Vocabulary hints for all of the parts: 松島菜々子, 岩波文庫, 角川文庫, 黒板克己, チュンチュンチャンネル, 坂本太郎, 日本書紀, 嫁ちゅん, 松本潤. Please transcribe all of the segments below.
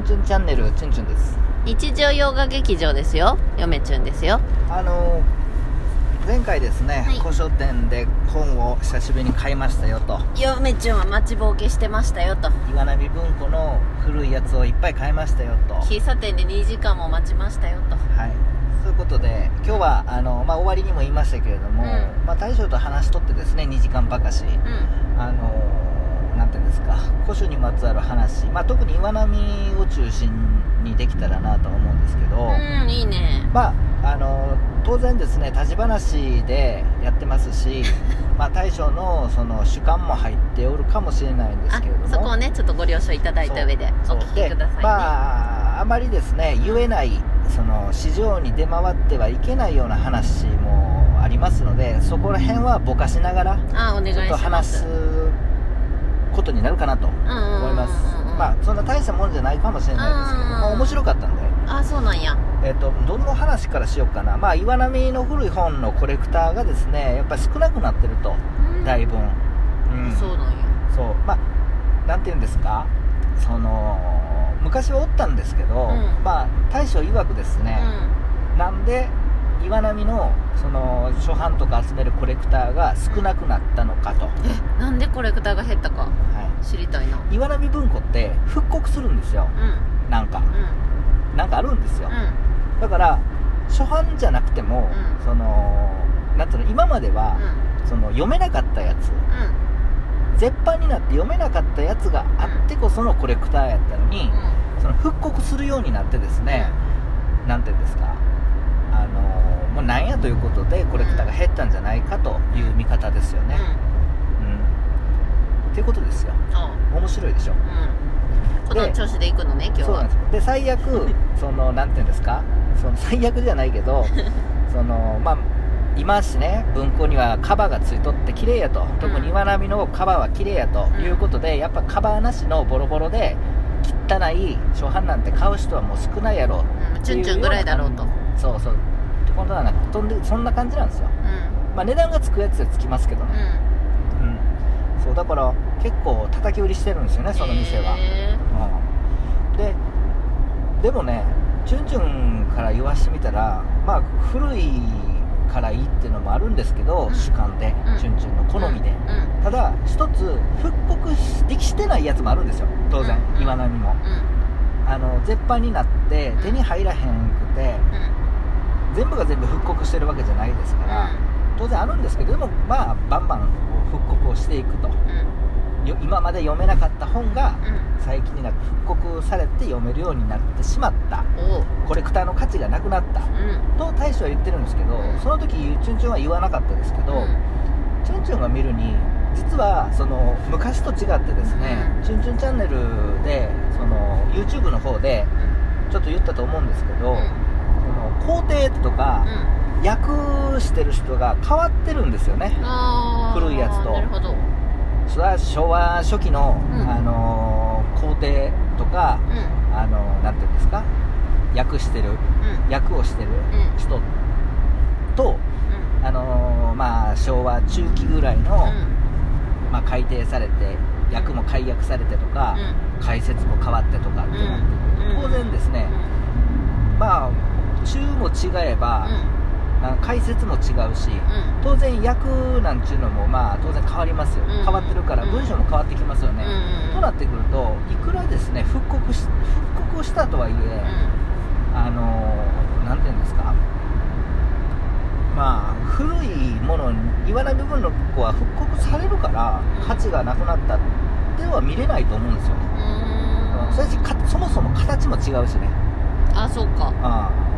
チュンチュンチャンネルチュンチュンです。日常洋画劇場ですよ、嫁チュンですよ。前回ですね、古書店で本を久しぶりに買いましたよと。嫁チュンは待ちぼうけしてましたよと。岩波文庫の古いやつをいっぱい買いましたよと。喫茶店で2時間も待ちましたよと。はい、ということで今日は終わりにも言いましたけれども、大将と話しとってですね、2時間ばかし、なんていうんですか、古書にまつわる話、特に岩波を中心にできたらなと思うんですけど、いいね。当然ですね、立ち話でやってますし大将のその主観も入っておるかもしれないんですけれども、そこをねちょっとご了承いただいた上でお聞きくださいね。あまりですね言えない、その市場に出回ってはいけないような話もありますので、そこら辺はぼかしながらちょっと話すことになるかなと思います。そんな大したもんじゃないかもしれないですけど、面白かったんで。そうなんや。どの話からしようかな。岩波の古い本のコレクターがですね、やっぱり少なくなってると、だいぶん。そうなんや。そう、なんていうんですか、その昔はおったんですけど、大将曰くですね、なんで岩波のその初版とか集めるコレクターが少なくなったのかと。なんでコレクターが減ったか、知りたいな。岩波文庫って復刻するんですよ、なんかあるんですよ、だから初版じゃなくても、そのなんていうの、今までは、その読めなかったやつ、絶版になって読めなかったやつがあってこそのコレクターやったのに、その復刻するようになってですね、なんていうんですか、もうなんやということでコレクターが減ったんじゃないかという見方ですよね。っていうことですよ。面白いでしょ、この調子でいくのね今日は。そうなんです。で最悪そのなんていうんですか、その最悪じゃないけどその今しね、文庫にはカバーがついとって綺麗やと、特に岩波のカバーは綺麗やということで、やっぱカバーなしのボロボロで汚い初版なんて買う人はもう少ないやろう、チュンチュンぐらいだろうと。そうそうってことはなく、そんな感じなんですよ、値段がつくやつはつきますけどね、そうだから結構叩き売りしてるんですよね、その店は。でもね、チュンチュンから言わしてみたら、古いからいいっていうのもあるんですけど、主観で、チュンチュンの好みで、ただ一つ復刻できしてないやつもあるんですよ、当然、岩波も、絶版になって手に入らへんくて、全部が全部復刻してるわけじゃないですから、当然あるんですけど、でもバンバン復刻をしていくと、今まで読めなかった本が最近になって復刻されて読めるようになってしまった、コレクターの価値がなくなった、と大将は言ってるんですけど、その時チュンチュンは言わなかったですけど、チュンチュンが見るに実はその昔と違ってですね、チュンチュンチャンネルでその YouTube の方でちょっと言ったと思うんですけど、その肯定とか、訳してる人が変わってるんですよね、古いやつと。なるほど。それは昭和初期の、皇帝とか、なんていうんですか、訳をしてる人と、昭和中期ぐらいの、改訂されて訳も改訳されてとか、解説も変わってとかってなって、当然ですね、中も違えば、解説も違うし、当然訳なんていうのも当然変わりますよ、変わってるから文章も変わってきますよね、となってくると、いくらですね復刻したとはいえ、なんていうんですか、古いものに言わない部分の子は復刻されるから価値がなくなったでは見れないと思うんですよね、そもそも形も違うしね。そうか。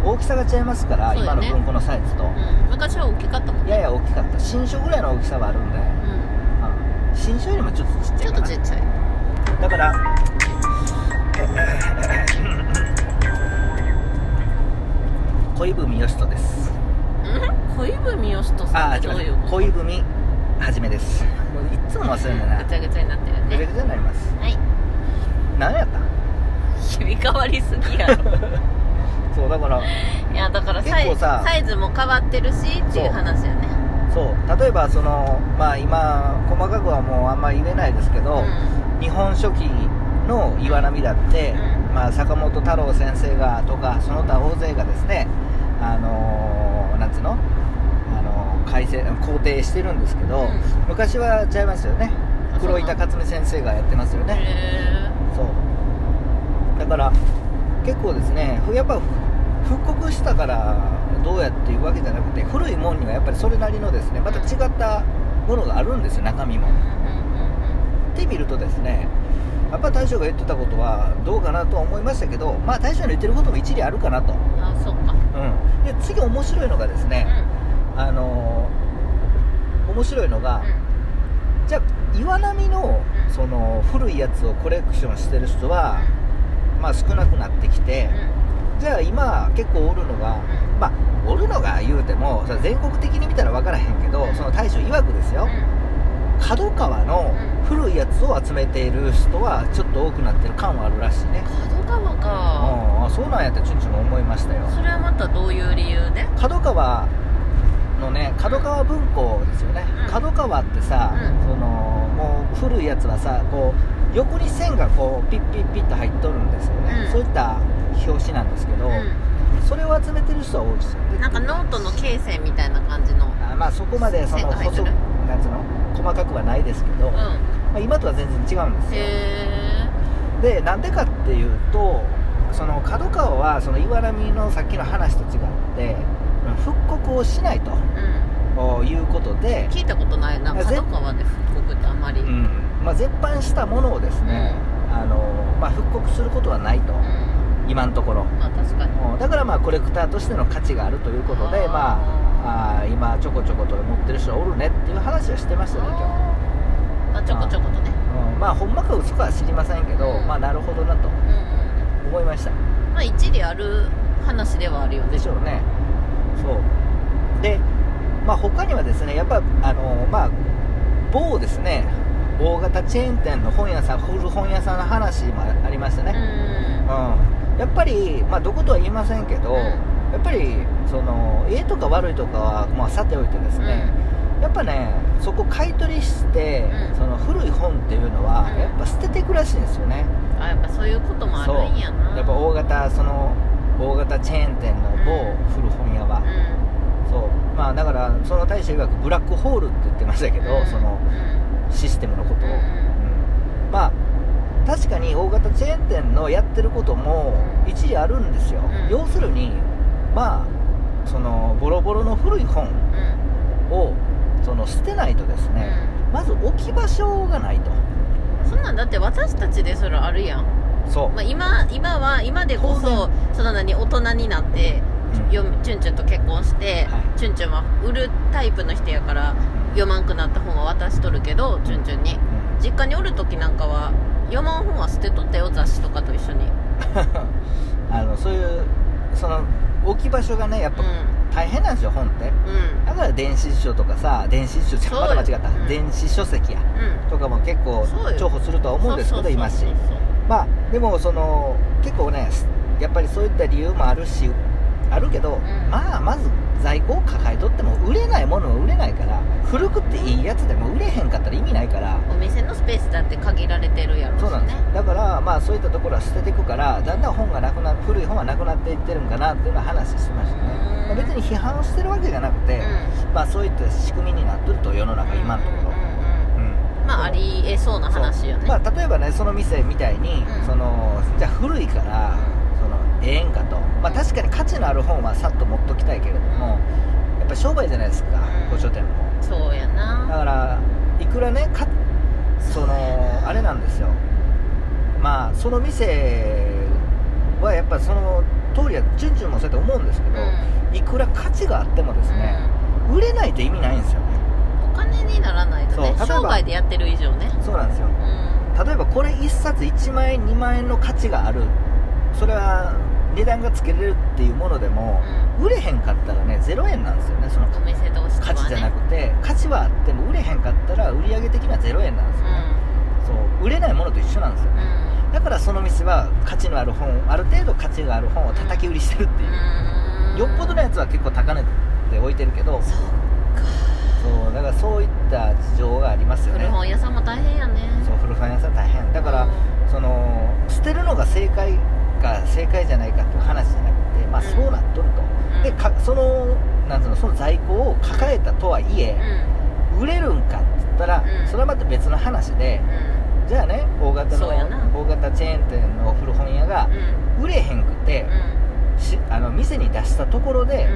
大きさが違いますから、今の文庫のサイズと、昔は大きかったもんね。やや大きかった。新書ぐらいの大きさはあるんで、新書よりもちょっとちっちゃいかな。ちょっとちっちゃい。だから恋文義人です。恋文義人さんってどういうこと？恋文はじめです。もういつも忘れんだな。ぐちゃぐちゃになってるね。ぐちゃぐちゃになります。はい。何やった？切り替わりすぎやろそうだから結構さサイズも変わってるしっていう話よね。そう例えばその今細かくはもうあんまり言えないですけど、日本書紀の岩波だって、まあ、坂本太郎先生がとかその他大勢がですね、肯定してるんですけど、昔は違いますよね。黒板克己先生がやってますよね。そうだから結構ですね、やっぱ復刻したからどうやっていうわけじゃなくて、古いもんにはやっぱりそれなりのですね、また違ったものがあるんですよ、中身も。って見るとですね、やっぱ大将が言ってたことはどうかなとは思いましたけど、まあ大将の言ってることも一理あるかなと。あ、そっか。うん。で次面白いのがですね、面白いのが、じゃあ岩波のその古いやつをコレクションしてる人はまあ少なくなってきて、じゃあ今結構おるのが、まあおるのが言うても全国的に見たら分からへんけど、その大将曰くですよ、角川の古いやつを集めている人はちょっと多くなってる感はあるらしいね。角川か。そうなんやってちゅんちゅんも思いましたよ。それはまたどういう理由で？角川のね、角川文庫ですよね。角川ってさ、そのもう古いやつはさ、こう横に線がこうピッピッピッと入っとるんですよね、そういった表紙なんですけど、それを集めてる人は多いですよね。なんかノートの形成みたいな感じの、まあそこまでその細くなんつうの細かくはないですけど、まあ、今とは全然違うんですよ。でなんでかっていうと、その角川はその岩波のさっきの話と違って復刻をしないと、いうことで、聞いたことないな、角川で復刻ってあまり、まあ、絶版したものをですね、まあ、復刻することはないと、今のところ、まあ、確かに。だからまあコレクターとしての価値があるということで、まあ、今ちょこちょこと持ってる人がおるねっていう話はしてましたね、今日。まあ、ちょこちょことね、まあほんまか嘘かは知りませんけど、まあなるほどなと思いました。まあ一理ある話ではあるよね。でしょうね。そうで、まあ、他にはですね、やっぱまあ某ですね大型チェーン店の本屋さん、古本屋さんの話もありましたね。やっぱり、まあ、どことは言いませんけど、やっぱりその家とか悪いとかは、まあ、さておいてですね、やっぱねそこ買い取りして、その古い本っていうのは、やっぱ捨てていくらしいんですよね。あ、やっぱそういうこともあるんやな。やっぱ大型チェーン店の某古本屋は、そう、まあだからその大将曰くブラックホールって言ってましたけど、そのシステムのことを、まあ確かに大型チェーン店のやってることも一理あるんですよ。要するにまあそのボロボロの古い本をその捨てないとですね、まず置き場所がないと。そんなんだって私たちでそれあるやん。そう、まあ、今でこそその何大人になって、チュンチュンと結婚して、チュンチュンは売るタイプの人やから読まんくなった本は渡しとるけど、チュンチュンに実家におる時なんかは読まん本は捨てとったよ、雑誌とかと一緒にそういうその置き場所がねやっぱ大変なんですよ、本って。だから電子書籍や、とかも結構重宝するとは思うんですけど、今しまあでもその結構ねやっぱりそういった理由もあるけど、まあまず在庫を抱えとっても売れないものは売れないから、古くていいやつでも売れへんかったら意味ないから、お店のスペースだって限られてるやろうしね。そうなんです。だからまあそういったところは捨てていくから、だんだん本がなくなる、古い本はなくなっていってるんかなっていうのは話してましたね。まあ、別に批判をしてるわけじゃなくて、まあそういった仕組みになってると、世の中今のところ、まあありえそうな話よね。まあ例えばね、その店みたいに、そのじゃあ古いからそのええんかと、まあ確かに価値のある本はさっと持っときたいけれども、やっぱ商売じゃないですか、古書店も。そうやな。だからいくらねかそのあれなんですよ、まあその店はやっぱその通りはチュンチュンもそうやって思うんですけど、いくら価値があってもですね、売れないと意味ないんですよね。お金にならないとね、商売でやってる以上ね。そうなんですよ、例えばこれ1冊1万円2万円の価値がある、それは値段がつけれるっていうものでも、売れへんかったらね0円なんですよね、そのお店同士はね。価値じゃなくて、価値はあっても売れへんかったら売り上げ的には0円なんですよね、そう売れないものと一緒なんですよね、だからその店は価値のある本、ある程度価値がある本を叩き売りしてるっていう、よっぽどのやつは結構高値で置いてるけど、そうだからそういった事情がありますよね。古本屋さんも大変やね。そう古本屋さん大変だから、その捨てるのが正解か正解じゃないかっていう話じゃなくて、まあ、そうなっとると、うん、でかそのなんていうのその在庫を抱えたとはいえ、うん、売れるんかって言ったら、うん、それはまた別の話で、うん、じゃあね大型チェーン店の古本屋が売れへんくて、うん、店に出したところで、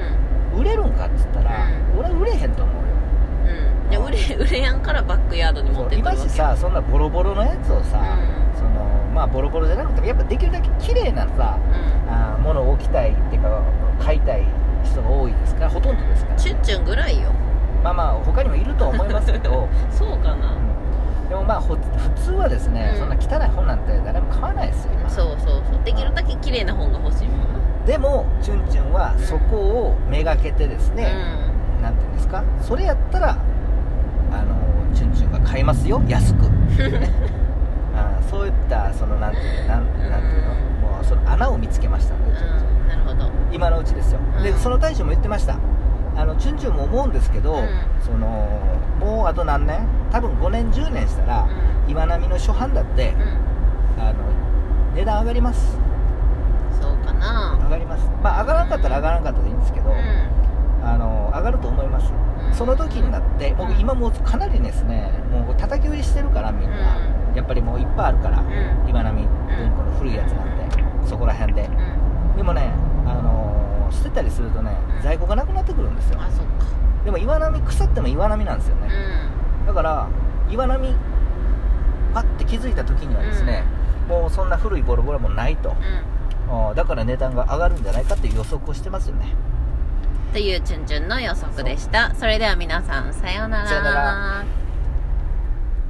うん、売れるんかって言ったら、うん、俺は売れへんと思うよ。いや売れやんからバックヤードに持っていくわけ。今しさそんなボロボロのやつをさ、うん、そのまあボロボロじゃなくてもやっぱできるだけ綺麗なさ、うん、ものを置きたいっていうか買いたい人が多いですからほとんどですから、ね、チュッチュンぐらいよ。まあまあ他にもいると思いますけどそうかな、うん、でもまあ普通はですね、うん、そんな汚い本なんて誰も買わないですよ今。そうそうそう、できるだけ綺麗な本が欲しいもん。でもチュンチュンはそこをめがけてですね、うん、なんていうんですか、それやったらチュンチュンが買いますよ安くそういったそのなんていうの、もうその穴を見つけましたんで、うん、なるほど、今のうちですよ、うん、でその大将も言ってました。チュンチュンも思うんですけど、うん、そのもうあと何年多分5年10年したら、うん、岩波の初版だって、うん、値段上がります。そうかな、上がります。まあ上がらなかったら上がらなかったでいいんですけど、うん、上がると思います、うん、その時になって僕今もうかなりですね、もう叩き売りしてるからみんな、うん、やっぱりもういっぱいあるから、うん、岩波文庫の古いやつなんて、うん、そこら辺で、うん、でもね、捨てたりするとね在庫がなくなってくるんですよ、うん、あ、そっか。でも岩波腐っても岩波なんですよね、うん、だから岩波パッて気づいた時にはですね、うん、もうそんな古いボロボロもないと、うん、だから値段が上がるんじゃないかっていう予測をしてますよねというチュンチュンの予測でした。それでは皆さんさようなら。